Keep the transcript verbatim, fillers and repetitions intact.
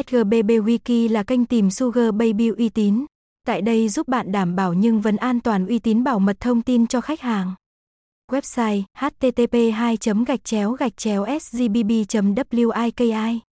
ét giê bê bê wiki là kênh tìm Sugar Baby uy tín. Tại đây giúp bạn đảm bảo nhưng vẫn an toàn uy tín bảo mật thông tin cho khách hàng. Website http 2 gạch chéo gạch chéo sgbb.wiki